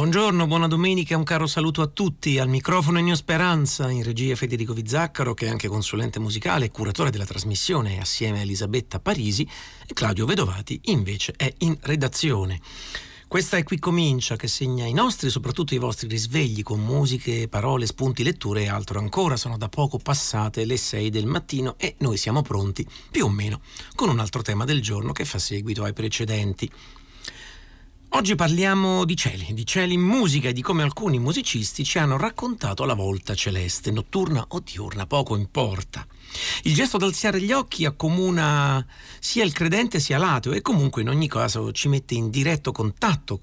Buongiorno, buona domenica e un caro saluto a tutti. Al microfono è Mio Speranza, in regia Federico Vizzaccaro, che è anche consulente musicale e curatore della trasmissione, assieme a Elisabetta Parisi, e Claudio Vedovati invece è in redazione. Questa è Qui Comincia, che segna i nostri, soprattutto i vostri risvegli con musiche, parole, spunti, letture e altro ancora. Sono da poco passate le 6 del mattino e noi siamo pronti, più o meno, con un altro tema del giorno che fa seguito ai precedenti. Oggi parliamo di cieli in musica e di come alcuni musicisti ci hanno raccontato la volta celeste, notturna o diurna, poco importa. Il gesto d'alziare gli occhi accomuna sia il credente sia l'ateo e comunque in ogni caso ci mette in diretto contatto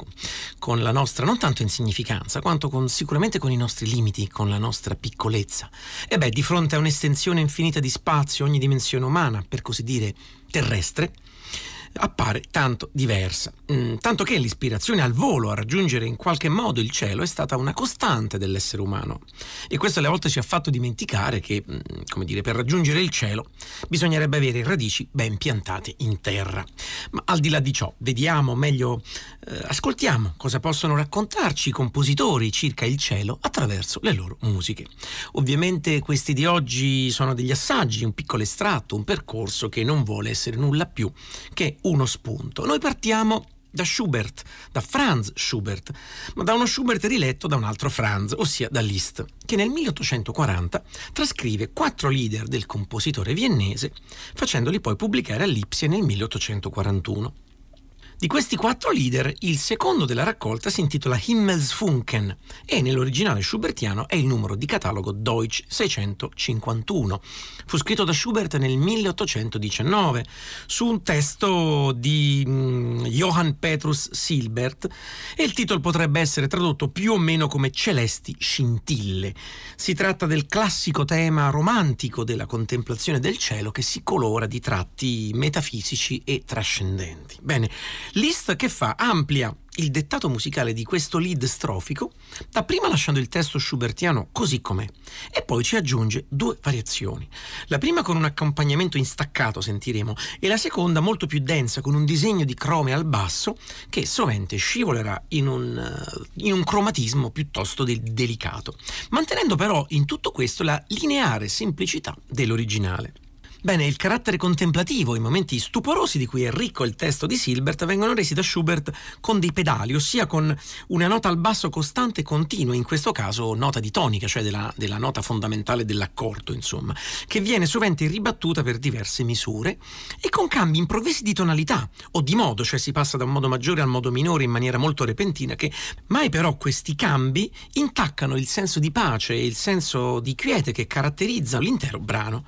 con la nostra non tanto insignificanza quanto sicuramente con i nostri limiti, con la nostra piccolezza. E beh, di fronte a un'estensione infinita di spazio, ogni dimensione umana, per così dire terrestre, appare tanto diversa, tanto che l'ispirazione al volo a raggiungere in qualche modo il cielo è stata una costante dell'essere umano, e questo alle volte ci ha fatto dimenticare che, come dire, per raggiungere il cielo bisognerebbe avere radici ben piantate in terra. Ma al di là di ciò, vediamo meglio, ascoltiamo cosa possono raccontarci i compositori circa il cielo attraverso le loro musiche. Ovviamente questi di oggi sono degli assaggi, un piccolo estratto, un percorso che non vuole essere nulla più che uno spunto. Noi partiamo da Schubert, da Franz Schubert, ma da uno Schubert riletto da un altro Franz, ossia da Liszt, che nel 1840 trascrive 4 lieder del compositore viennese, facendoli poi pubblicare a Lipsia nel 1841. Di questi 4 lieder, il secondo della raccolta si intitola Himmelsfunken e nell'originale schubertiano è il numero di catalogo Deutsch 651. Fu scritto da Schubert nel 1819 su un testo di Johann Petrus Silbert e il titolo potrebbe essere tradotto più o meno come Celesti scintille. Si tratta del classico tema romantico della contemplazione del cielo che si colora di tratti metafisici e trascendenti. Bene, Liszt che fa? Amplia il dettato musicale di questo lead strofico, dapprima lasciando il testo schubertiano così com'è, e poi ci aggiunge 2 variazioni. La prima con un accompagnamento in staccato, sentiremo, e la seconda molto più densa, con un disegno di crome al basso che sovente scivolerà in un cromatismo piuttosto delicato, mantenendo però in tutto questo la lineare semplicità dell'originale. Bene, il carattere contemplativo, i momenti stuporosi di cui è ricco il testo di Silbert vengono resi da Schubert con dei pedali, ossia con una nota al basso costante e continua, in questo caso nota di tonica, cioè della nota fondamentale dell'accordo, insomma, che viene sovente ribattuta per diverse misure e con cambi improvvisi di tonalità o di modo, cioè si passa da un modo maggiore al modo minore in maniera molto repentina, che mai però questi cambi intaccano il senso di pace e il senso di quiete che caratterizza l'intero brano,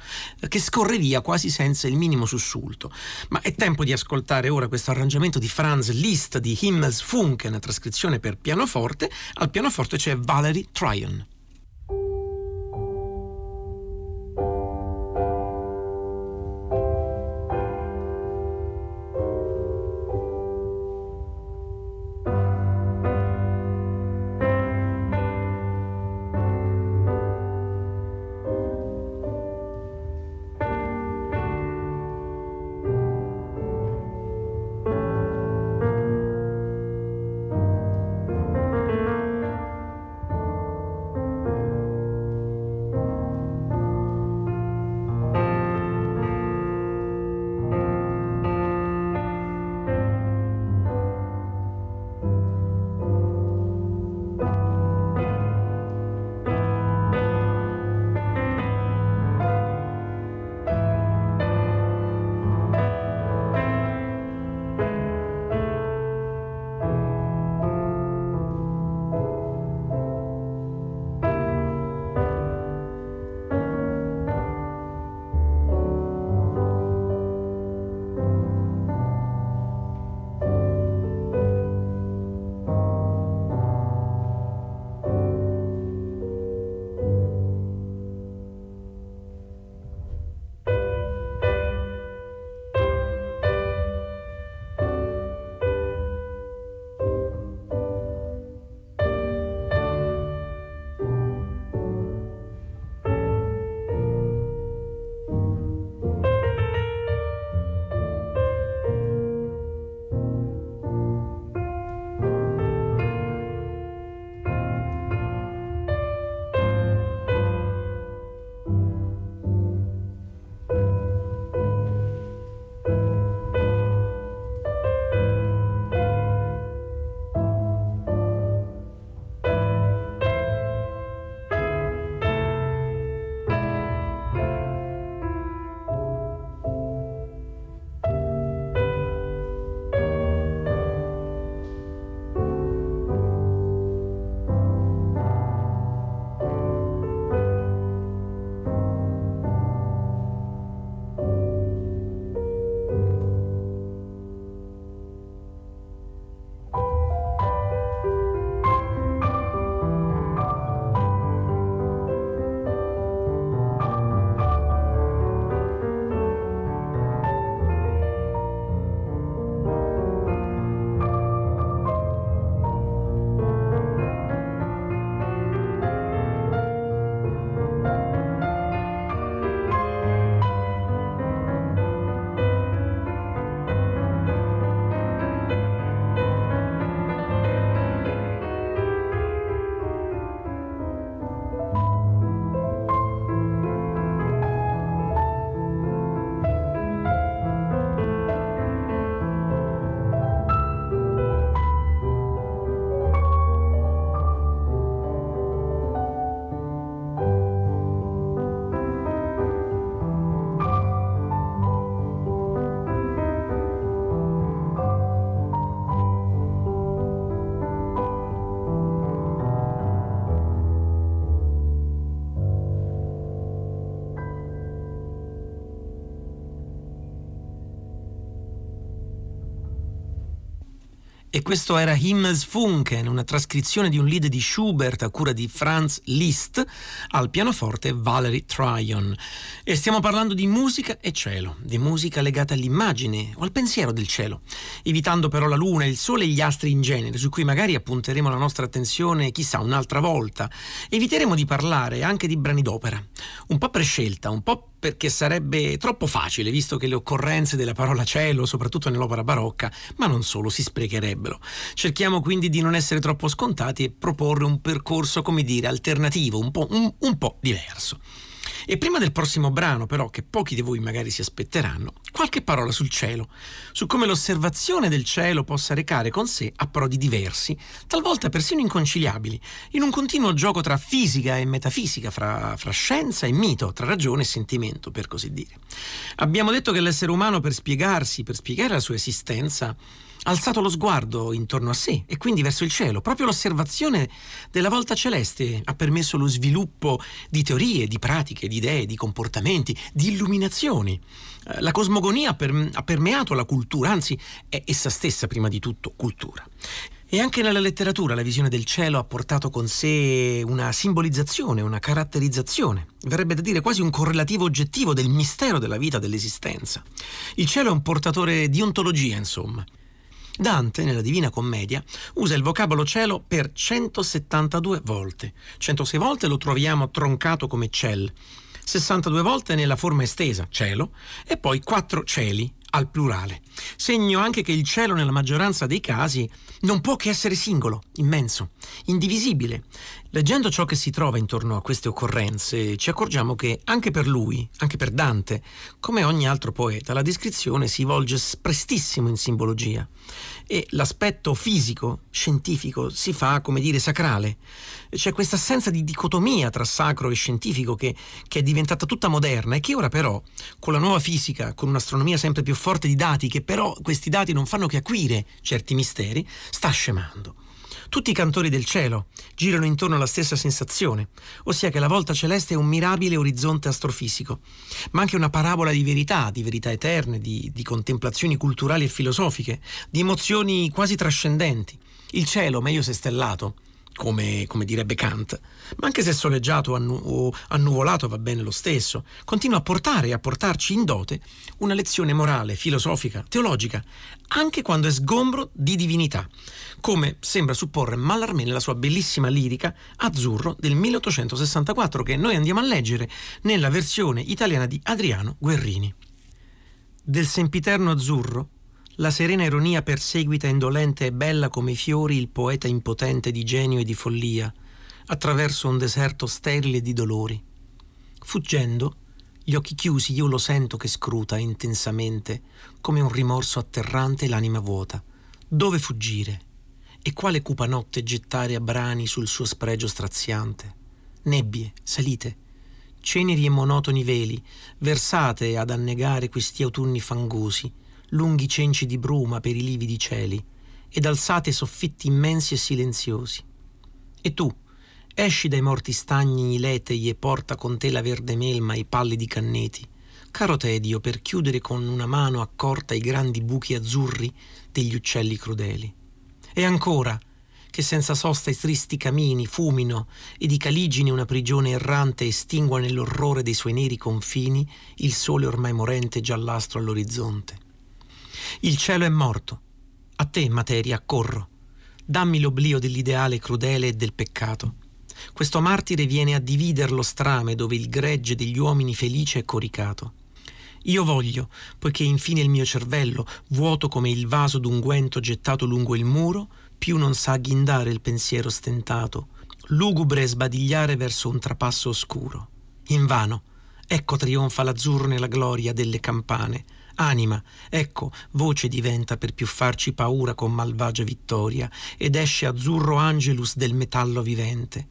che scorre via quasi senza il minimo sussulto. Ma è tempo di ascoltare ora questo arrangiamento di Franz Liszt di Himmelsfunken, trascrizione per pianoforte. Al pianoforte c'è Valerie Tryon. E questo era Himmelsfunken, una trascrizione di un lied di Schubert a cura di Franz Liszt, al pianoforte Valerie Tryon. E stiamo parlando di musica e cielo, di musica legata all'immagine o al pensiero del cielo, evitando però la luna, il sole e gli astri in genere, su cui magari appunteremo la nostra attenzione chissà un'altra volta. Eviteremo di parlare anche di brani d'opera, un po' per scelta, un po' perché sarebbe troppo facile, visto che le occorrenze della parola cielo, soprattutto nell'opera barocca, ma non solo, si sprecherebbero. Cerchiamo quindi di non essere troppo scontati e proporre un percorso, come dire, alternativo, un po' diverso. E prima del prossimo brano, però, che pochi di voi magari si aspetteranno, qualche parola sul cielo, su come l'osservazione del cielo possa recare con sé approdi diversi, talvolta persino inconciliabili, in un continuo gioco tra fisica e metafisica, fra scienza e mito, tra ragione e sentimento, per così dire. Abbiamo detto che l'essere umano, per spiegarsi, per spiegare la sua esistenza, ha alzato lo sguardo intorno a sé e quindi verso il cielo. Proprio l'osservazione della volta celeste ha permesso lo sviluppo di teorie, di pratiche, di idee, di comportamenti, di illuminazioni. La cosmogonia ha permeato la cultura, anzi è essa stessa prima di tutto cultura. E anche nella letteratura la visione del cielo ha portato con sé una simbolizzazione, una caratterizzazione, verrebbe da dire quasi un correlativo oggettivo del mistero della vita, dell'esistenza. Il cielo è un portatore di ontologia, insomma. Dante, nella Divina Commedia, usa il vocabolo cielo per 172 volte. 106 volte lo troviamo troncato come ciel, 62 volte nella forma estesa, cielo, e poi 4 cieli al plurale. Segno anche che il cielo, nella maggioranza dei casi, non può che essere singolo, immenso, indivisibile. Leggendo ciò che si trova intorno a queste occorrenze, ci accorgiamo che anche per lui, anche per Dante, come ogni altro poeta, la descrizione si volge prestissimo in simbologia e l'aspetto fisico, scientifico, si fa, come dire, sacrale. C'è questa assenza di dicotomia tra sacro e scientifico che è diventata tutta moderna e che ora però, con la nuova fisica, con un'astronomia sempre più forte di dati, che però questi dati non fanno che acuire certi misteri, sta scemando. Tutti i cantori del cielo girano intorno alla stessa sensazione, ossia che la volta celeste è un mirabile orizzonte astrofisico, ma anche una parabola di verità eterne, di contemplazioni culturali e filosofiche, di emozioni quasi trascendenti. Il cielo, meglio se stellato, come direbbe Kant, ma anche se soleggiato o annuvolato va bene lo stesso, continua a portare e a portarci in dote una lezione morale, filosofica, teologica, anche quando è sgombro di divinità, come sembra supporre Mallarmé nella sua bellissima lirica Azzurro del 1864, che noi andiamo a leggere nella versione italiana di Adriano Guerrini. Del sempiterno azzurro, la serena ironia perseguita, indolente e bella come i fiori, il poeta impotente di genio e di follia, attraverso un deserto sterile di dolori. Fuggendo, gli occhi chiusi, io lo sento che scruta intensamente, come un rimorso atterrante, l'anima vuota. Dove fuggire? E quale cupa notte gettare a brani sul suo spregio straziante? Nebbie, salite, ceneri e monotoni veli, versate ad annegare questi autunni fangosi, lunghi cenci di bruma per i lividi cieli ed alzate soffitti immensi e silenziosi. E tu esci dai morti stagni iletei e porta con te la verde melma e i pallidi canneti, caro Tedio, per chiudere con una mano accorta i grandi buchi azzurri degli uccelli crudeli. E ancora che senza sosta i tristi camini fumino ed i caligini una prigione errante estingua nell'orrore dei suoi neri confini il sole ormai morente giallastro all'orizzonte. Il cielo è morto. A te, materia, accorro. Dammi l'oblio dell'ideale crudele e del peccato. Questo martire viene a divider lo strame dove il gregge degli uomini felice è coricato. Io voglio, poiché infine il mio cervello, vuoto come il vaso d'unguento gettato lungo il muro, più non sa ghindare il pensiero stentato, lugubre sbadigliare verso un trapasso oscuro. Invano, ecco trionfa l'azzurro e la gloria delle campane. Anima, ecco, voce diventa per più farci paura con malvagia vittoria, ed esce azzurro angelus del metallo vivente.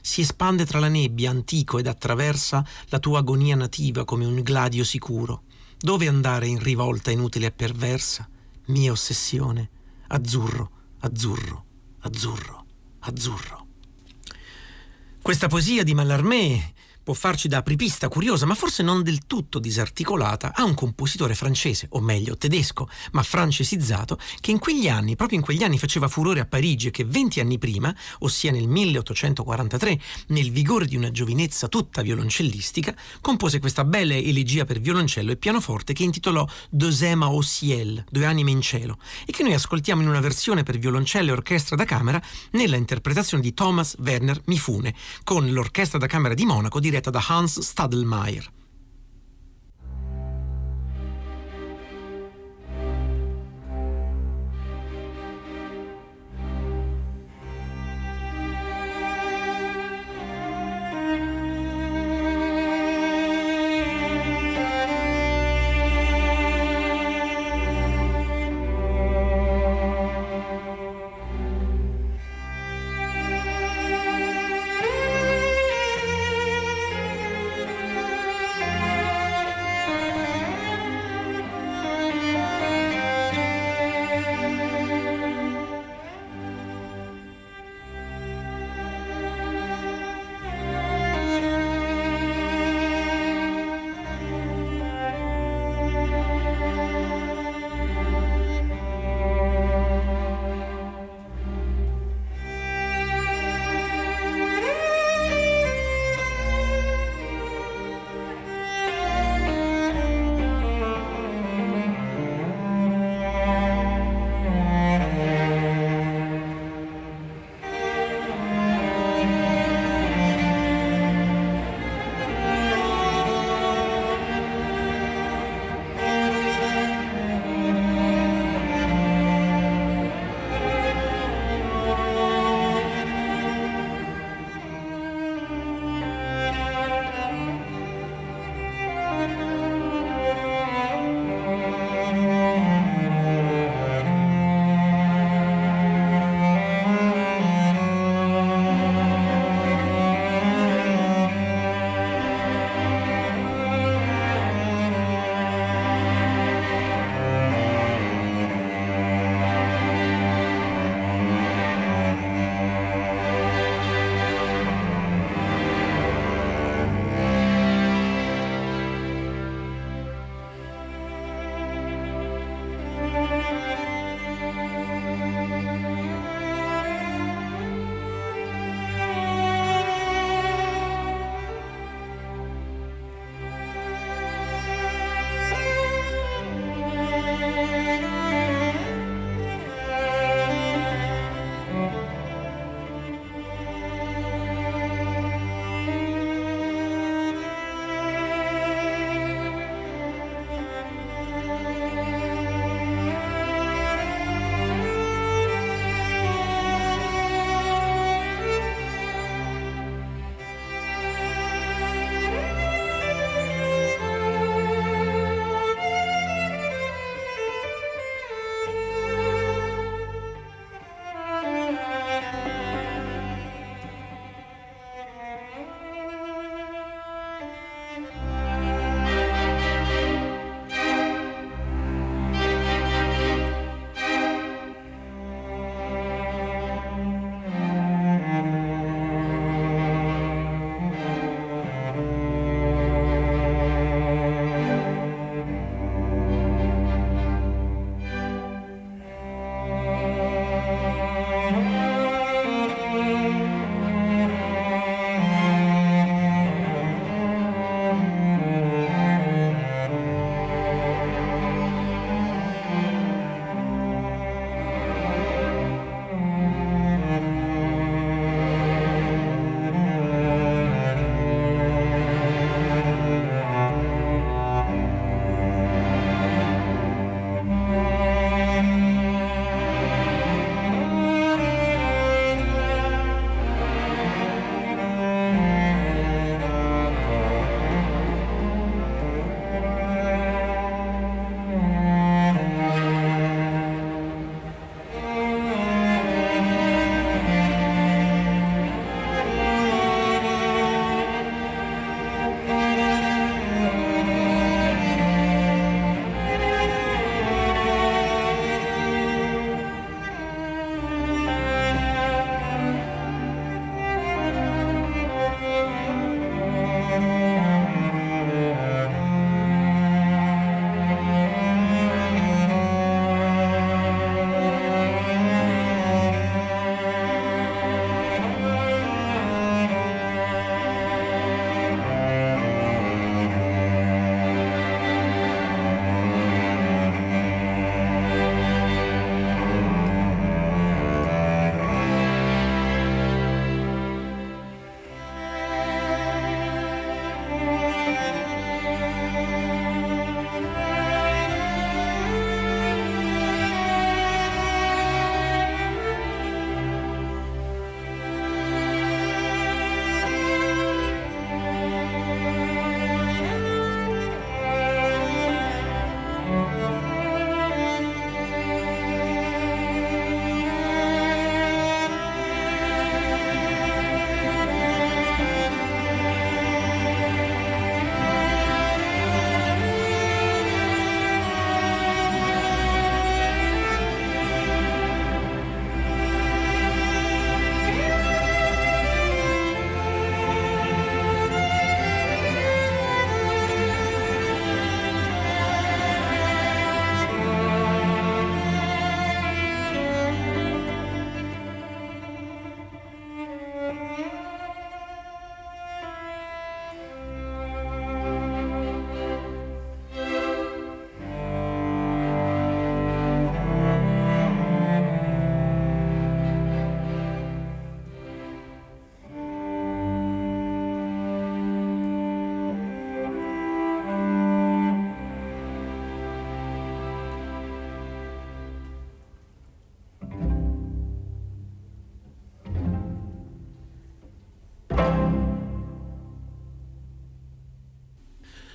Si espande tra la nebbia antico ed attraversa la tua agonia nativa come un gladio sicuro. Dove andare in rivolta inutile e perversa? Mia ossessione. Azzurro, azzurro, azzurro, azzurro. Questa poesia di Mallarmé può farci da apripista curiosa, ma forse non del tutto disarticolata, a un compositore francese, o meglio tedesco, ma francesizzato, che in quegli anni, proprio in quegli anni, faceva furore a Parigi e che 20 anni prima, ossia nel 1843, nel vigore di una giovinezza tutta violoncellistica, compose questa bella elegia per violoncello e pianoforte che intitolò Deux âmes au ciel, due anime in cielo, e che noi ascoltiamo in una versione per violoncello e orchestra da camera nella interpretazione di Thomas Werner Mifune, con l'orchestra da camera di Monaco diretta da Hans Stadlmaier.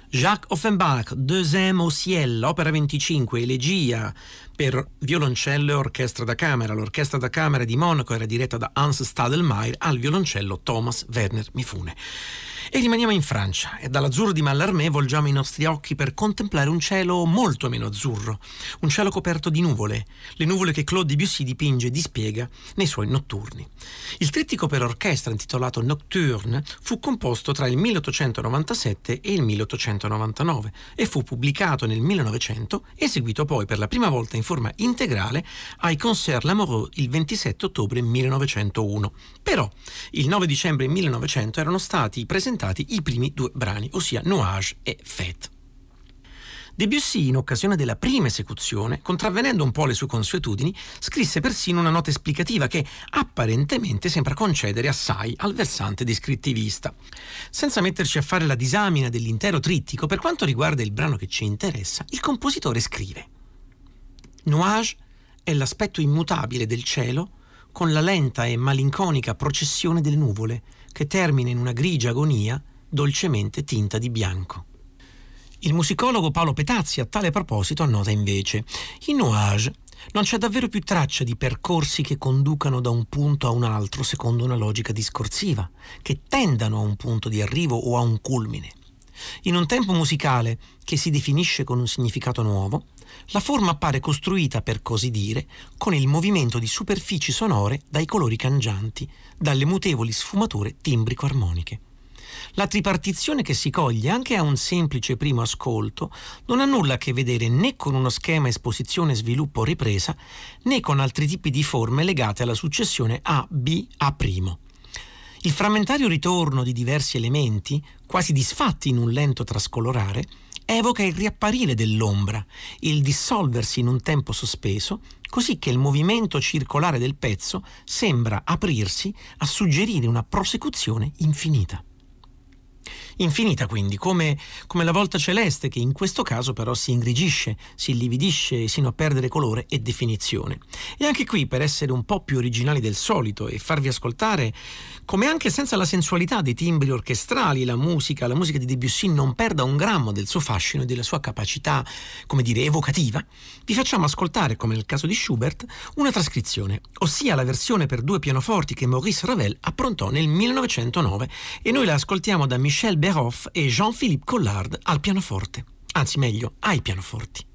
Jacques Offenbach, Deuxième au ciel, opera 25, elegia per violoncello e orchestra da camera. L'orchestra da camera di Monaco era diretta da Hans Stadlmaier, al violoncello Thomas Werner Mifune. E rimaniamo in Francia e dall'azzurro di Mallarmé volgiamo i nostri occhi per contemplare un cielo molto meno azzurro, un cielo coperto di nuvole, le nuvole che Claude Debussy dipinge e dispiega nei suoi notturni. Il trittico per orchestra intitolato Nocturne fu composto tra il 1897 e il 1899 e fu pubblicato nel 1900 e seguito poi per la prima volta in forma integrale ai Concerts Lamoureux il 27 ottobre 1901. Però il 9 dicembre 1900 erano stati presentati i primi due brani, ossia Nuages e Fêtes. Debussy, in occasione della prima esecuzione, contravvenendo un po' le sue consuetudini, scrisse persino una nota esplicativa che apparentemente sembra concedere assai al versante descrittivista. Senza metterci a fare la disamina dell'intero trittico, per quanto riguarda il brano che ci interessa, il compositore scrive: Nuages è l'aspetto immutabile del cielo con la lenta e malinconica processione delle nuvole che termina in una grigia agonia dolcemente tinta di bianco. Il musicologo Paolo Petazzi a tale proposito annota invece: in Nuages non c'è davvero più traccia di percorsi che conducano da un punto a un altro secondo una logica discorsiva, che tendano a un punto di arrivo o a un culmine. In un tempo musicale che si definisce con un significato nuovo, la forma appare costruita, per così dire, con il movimento di superfici sonore dai colori cangianti, dalle mutevoli sfumature timbrico-armoniche. La tripartizione che si coglie anche a un semplice primo ascolto non ha nulla a che vedere né con uno schema esposizione-sviluppo-ripresa né con altri tipi di forme legate alla successione A-B-A'. Il frammentario ritorno di diversi elementi, quasi disfatti in un lento trascolorare, evoca il riapparire dell'ombra, il dissolversi in un tempo sospeso, così che il movimento circolare del pezzo sembra aprirsi a suggerire una prosecuzione infinita. Infinita quindi, come la volta celeste, che in questo caso però si ingrigisce, si illividisce sino a perdere colore e definizione. E anche qui, per essere un po' più originali del solito e farvi ascoltare come anche senza la sensualità dei timbri orchestrali la musica di Debussy non perda un grammo del suo fascino e della sua capacità, come dire, evocativa, vi facciamo ascoltare, come nel caso di Schubert, una trascrizione, ossia la versione per due pianoforti che Maurice Ravel approntò nel 1909, e noi la ascoltiamo da Michel Béroff e Jean-Philippe Collard al pianoforte, anzi meglio ai pianoforti.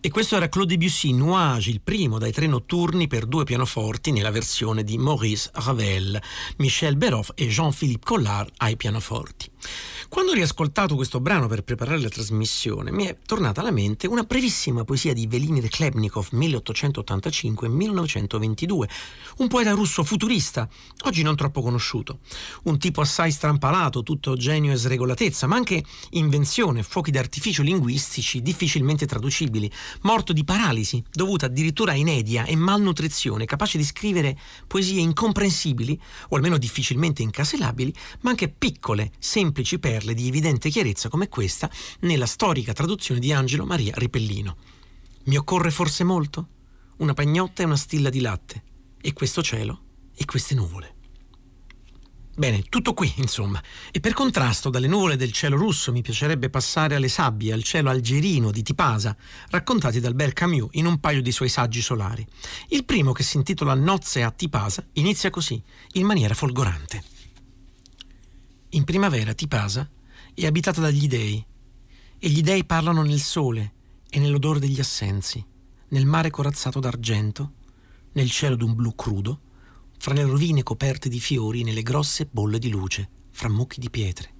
E questo era Claude Debussy, Nuages, il primo dai 3 notturni per 2 pianoforti nella versione di Maurice Ravel, Michel Béroff e Jean-Philippe Collard ai pianoforti. Quando ho riascoltato questo brano per preparare la trasmissione, mi è tornata alla mente una brevissima poesia di Velimir Khlebnikov 1885-1922, un poeta russo futurista, oggi non troppo conosciuto, un tipo assai strampalato, tutto genio e sregolatezza, ma anche invenzione, fuochi d'artificio linguistici difficilmente traducibili, morto di paralisi, dovuta addirittura a inedia e malnutrizione, capace di scrivere poesie incomprensibili, o almeno difficilmente incasellabili, ma anche piccole, semplici perle di evidente chiarezza come questa nella storica traduzione di Angelo Maria Ripellino. Mi occorre forse molto? Una pagnotta e una stilla di latte, e questo cielo e queste nuvole. Bene, tutto qui, insomma. E per contrasto, dalle nuvole del cielo russo mi piacerebbe passare alle sabbie, al cielo algerino di Tipasa, raccontati da Albert Camus in un paio di suoi saggi solari. Il primo, che si intitola Nozze a Tipasa, inizia così, in maniera folgorante. In primavera Tipasa è abitata dagli dei, e gli dei parlano nel sole e nell'odore degli assensi, nel mare corazzato d'argento, nel cielo d'un blu crudo, fra le rovine coperte di fiori e nelle grosse bolle di luce, fra mucchi di pietre.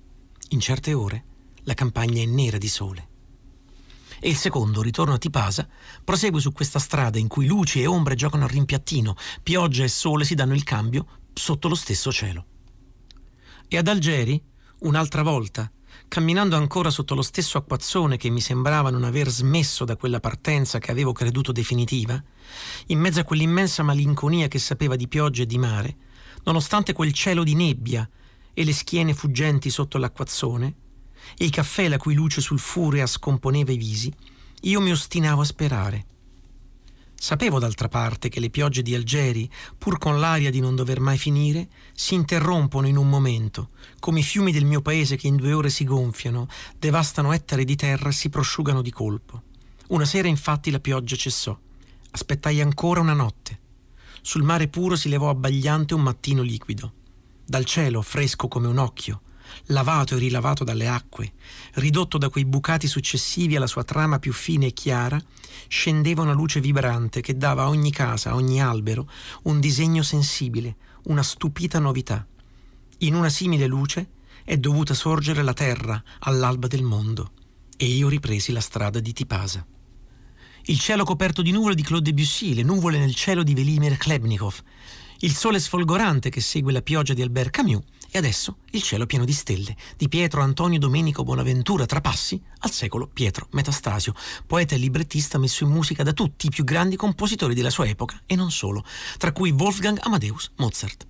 In certe ore la campagna è nera di sole. E il secondo, Ritorno a Tipasa, prosegue su questa strada in cui luci e ombre giocano a rimpiattino, pioggia e sole si danno il cambio sotto lo stesso cielo. E ad Algeri, un'altra volta, camminando ancora sotto lo stesso acquazzone che mi sembrava non aver smesso da quella partenza che avevo creduto definitiva, in mezzo a quell'immensa malinconia che sapeva di pioggia e di mare, nonostante quel cielo di nebbia e le schiene fuggenti sotto l'acquazzone e i caffè la cui luce sulfurea scomponeva i visi, io mi ostinavo a sperare. Sapevo d'altra parte che le piogge di Algeri, pur con l'aria di non dover mai finire, si interrompono in un momento, come i fiumi del mio paese che in 2 ore si gonfiano, devastano ettari di terra e si prosciugano di colpo. Una sera infatti la pioggia cessò. Aspettai ancora una notte. Sul mare puro si levò abbagliante un mattino liquido. Dal cielo, fresco come un occhio, lavato e rilavato dalle acque, ridotto da quei bucati successivi alla sua trama più fine e chiara, scendeva una luce vibrante che dava a ogni casa, a ogni albero, un disegno sensibile, una stupita novità. In una simile luce è dovuta sorgere la terra all'alba del mondo, e io ripresi la strada di Tipasa. Il cielo coperto di nuvole di Claude Debussy, le nuvole nel cielo di Velimir Khlebnikov, il sole sfolgorante che segue la pioggia di Albert Camus, e adesso il cielo pieno di stelle, di Pietro Antonio Domenico Bonaventura Trapassi, al secolo Pietro Metastasio, poeta e librettista messo in musica da tutti i più grandi compositori della sua epoca e non solo, tra cui Wolfgang Amadeus Mozart.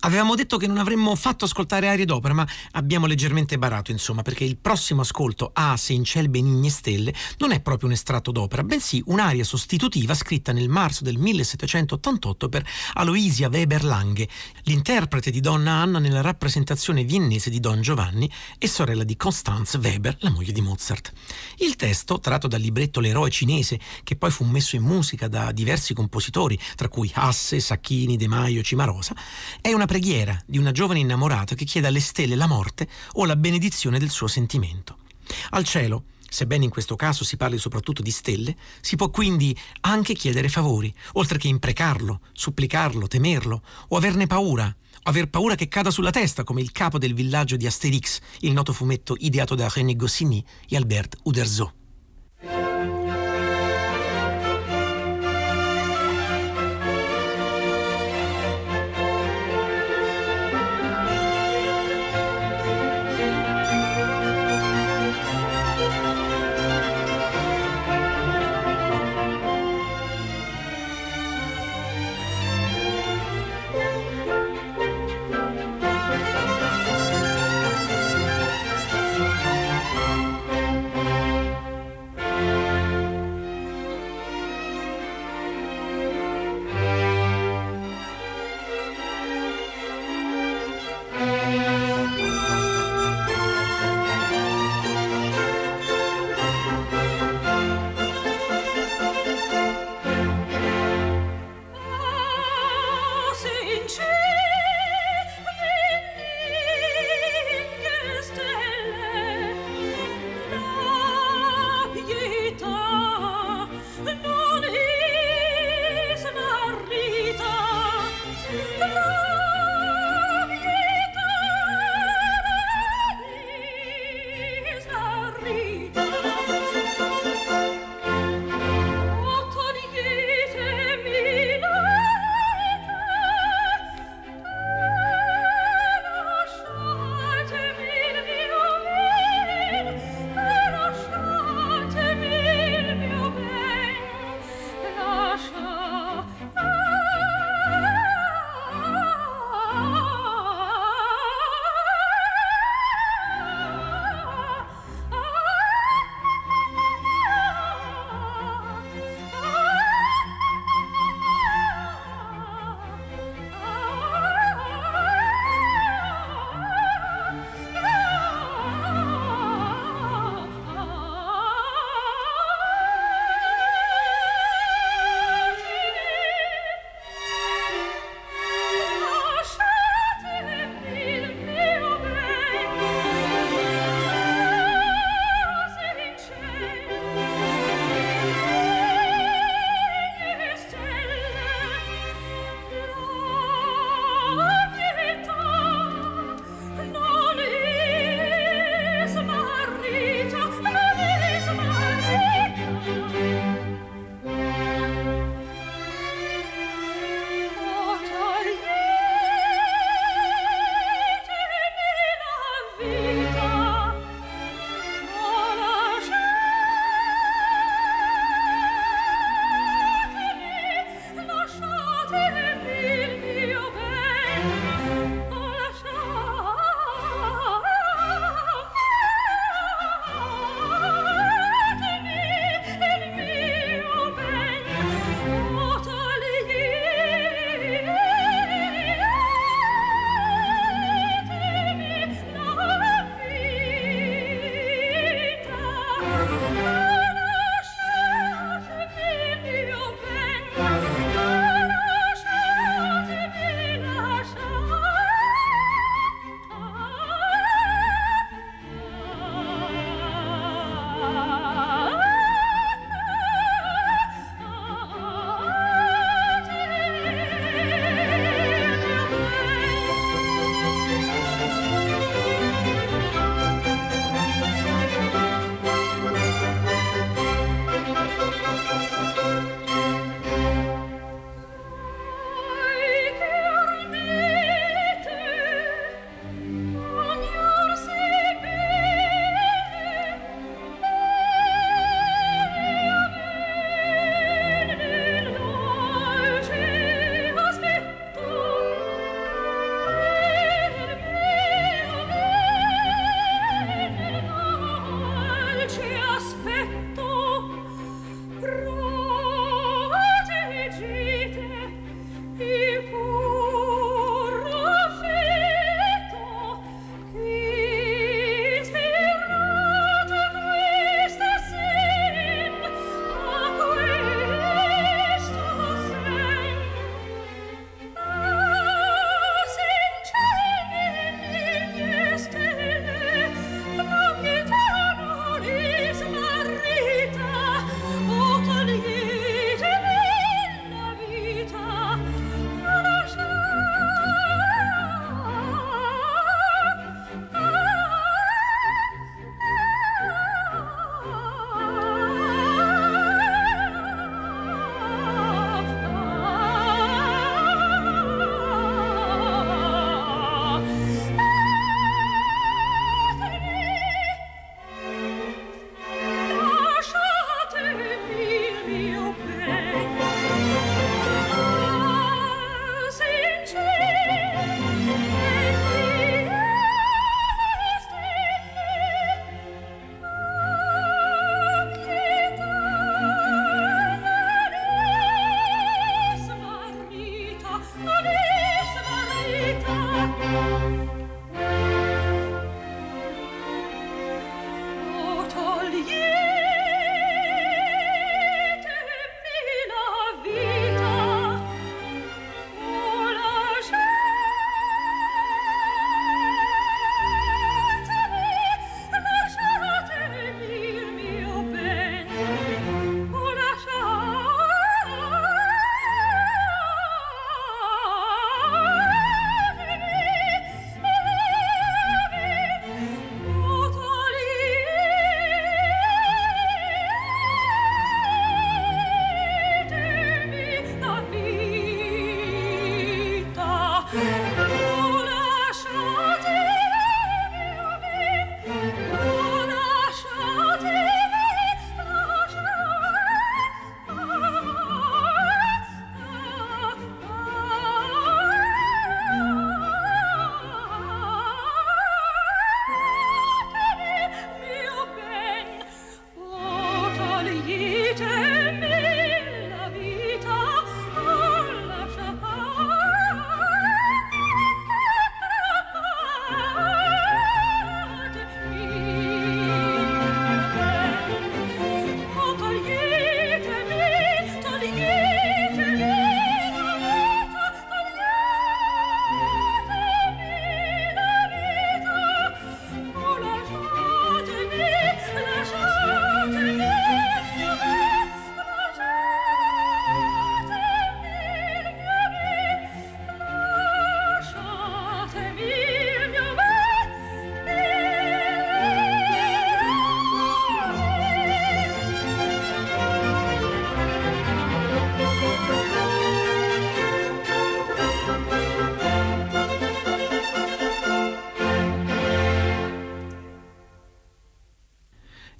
Avevamo detto che non avremmo fatto ascoltare arie d'opera, ma abbiamo leggermente barato, insomma, perché il prossimo ascolto, Ah, se in ciel benigne stelle, non è proprio un estratto d'opera, bensì un'aria sostitutiva scritta nel marzo del 1788 per Aloisia Weber Lange, l'interprete di Donna Anna nella rappresentazione viennese di Don Giovanni e sorella di Constance Weber, la moglie di Mozart. Il testo, tratto dal libretto L'eroe cinese, che poi fu messo in musica da diversi compositori, tra cui Hasse, Sacchini, De Maio, Cimarosa, è una preghiera di una giovane innamorata che chiede alle stelle la morte o la benedizione del suo sentimento. Al cielo, sebbene in questo caso si parli soprattutto di stelle, si può quindi anche chiedere favori, oltre che imprecarlo, supplicarlo, temerlo o averne paura, aver paura che cada sulla testa, come il capo del villaggio di Astérix, il noto fumetto ideato da René Goscinny e Albert Uderzo.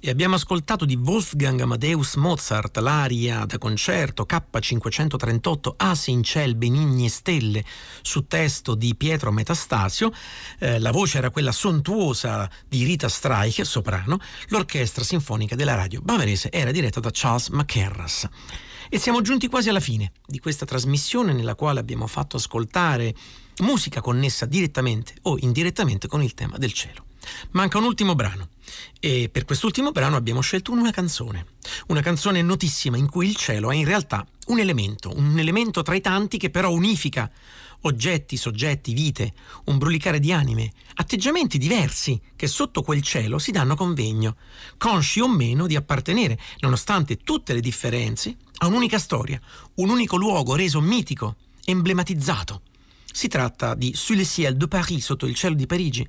E abbiamo ascoltato di Wolfgang Amadeus Mozart l'aria da concerto K538 Asi in ciel benigne stelle su testo di Pietro Metastasio, la voce era quella sontuosa di Rita Streicher, soprano, l'orchestra sinfonica della radio bavarese era diretta da Charles McCarras. E siamo giunti quasi alla fine di questa trasmissione nella quale abbiamo fatto ascoltare musica connessa direttamente o indirettamente con il tema del cielo. Manca un ultimo brano e per quest'ultimo brano abbiamo scelto una canzone notissima in cui il cielo è in realtà un elemento tra i tanti che però unifica oggetti, soggetti, vite, un brulicare di anime, atteggiamenti diversi che sotto quel cielo si danno convegno, consci o meno di appartenere, nonostante tutte le differenze, a un'unica storia, un unico luogo reso mitico, emblematizzato. Si tratta di Sous le ciel de Paris, sotto il cielo di Parigi,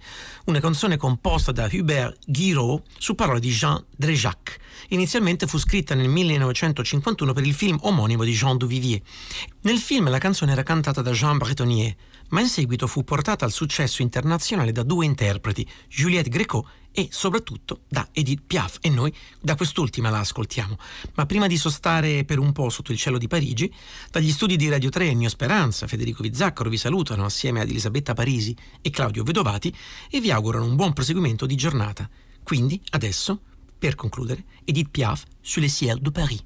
una canzone composta da Hubert Guiraud su parole di Jean Dréjac. Inizialmente fu scritta nel 1951 per il film omonimo di Jean Duvivier. Nel film la canzone era cantata da Jean Bretonnier, ma in seguito fu portata al successo internazionale da due interpreti, Juliette Gréco e soprattutto da Edith Piaf, e noi da quest'ultima la ascoltiamo. Ma prima di sostare per un po' sotto il cielo di Parigi, dagli studi di Radio 3 Mio Speranza, Federico Vizzaccaro vi salutano assieme ad Elisabetta Parisi e Claudio Vedovati e vi augurano un buon proseguimento di giornata. Quindi adesso, per concludere, Edith Piaf Sous les ciels de Paris.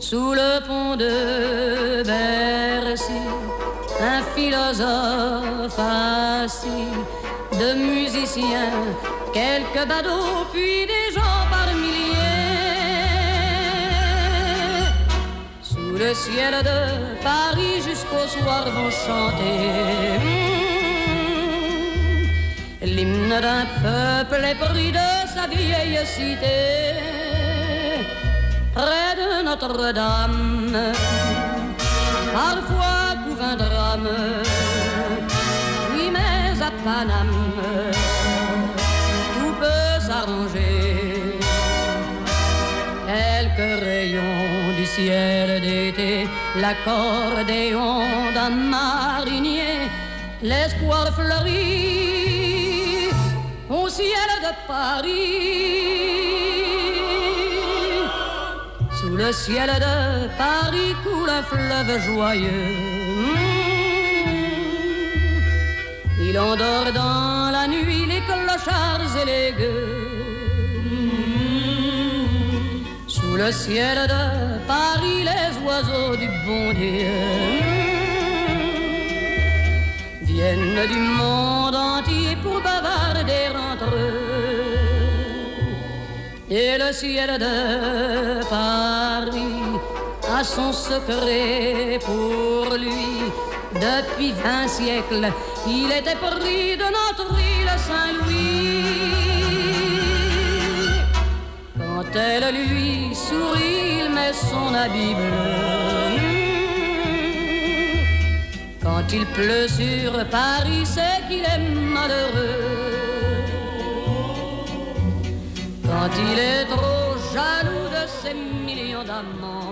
Sous le pont de Bercy, un philosophe assis, de musiciens, quelques badauds, puis des gens par milliers. Sous le ciel de Paris, jusqu'au soir vont chanter l'hymne d'un peuple épris de sa vieille cité. Près de Notre-Dame, parfois couvre un drame, oui mais à Paname, tout peut s'arranger. Quelques rayons du ciel d'été, l'accordéon d'un marinier, l'espoir fleurit au ciel de Paris. Sous le ciel de Paris coule un fleuve joyeux. Il endort dans la nuit les clochards et les gueux. Sous le ciel de Paris les oiseaux du bon Dieu viennent du monde entier pour bavarder entre eux. Et le ciel de Paris a son secret pour lui. Depuis 20 siècles, il était pris de notre île Saint-Louis. Quand elle lui sourit, il met son habit bleu. Quand il pleut sur Paris, c'est qu'il est malheureux. Quand il est trop jaloux de ses millions d'amants.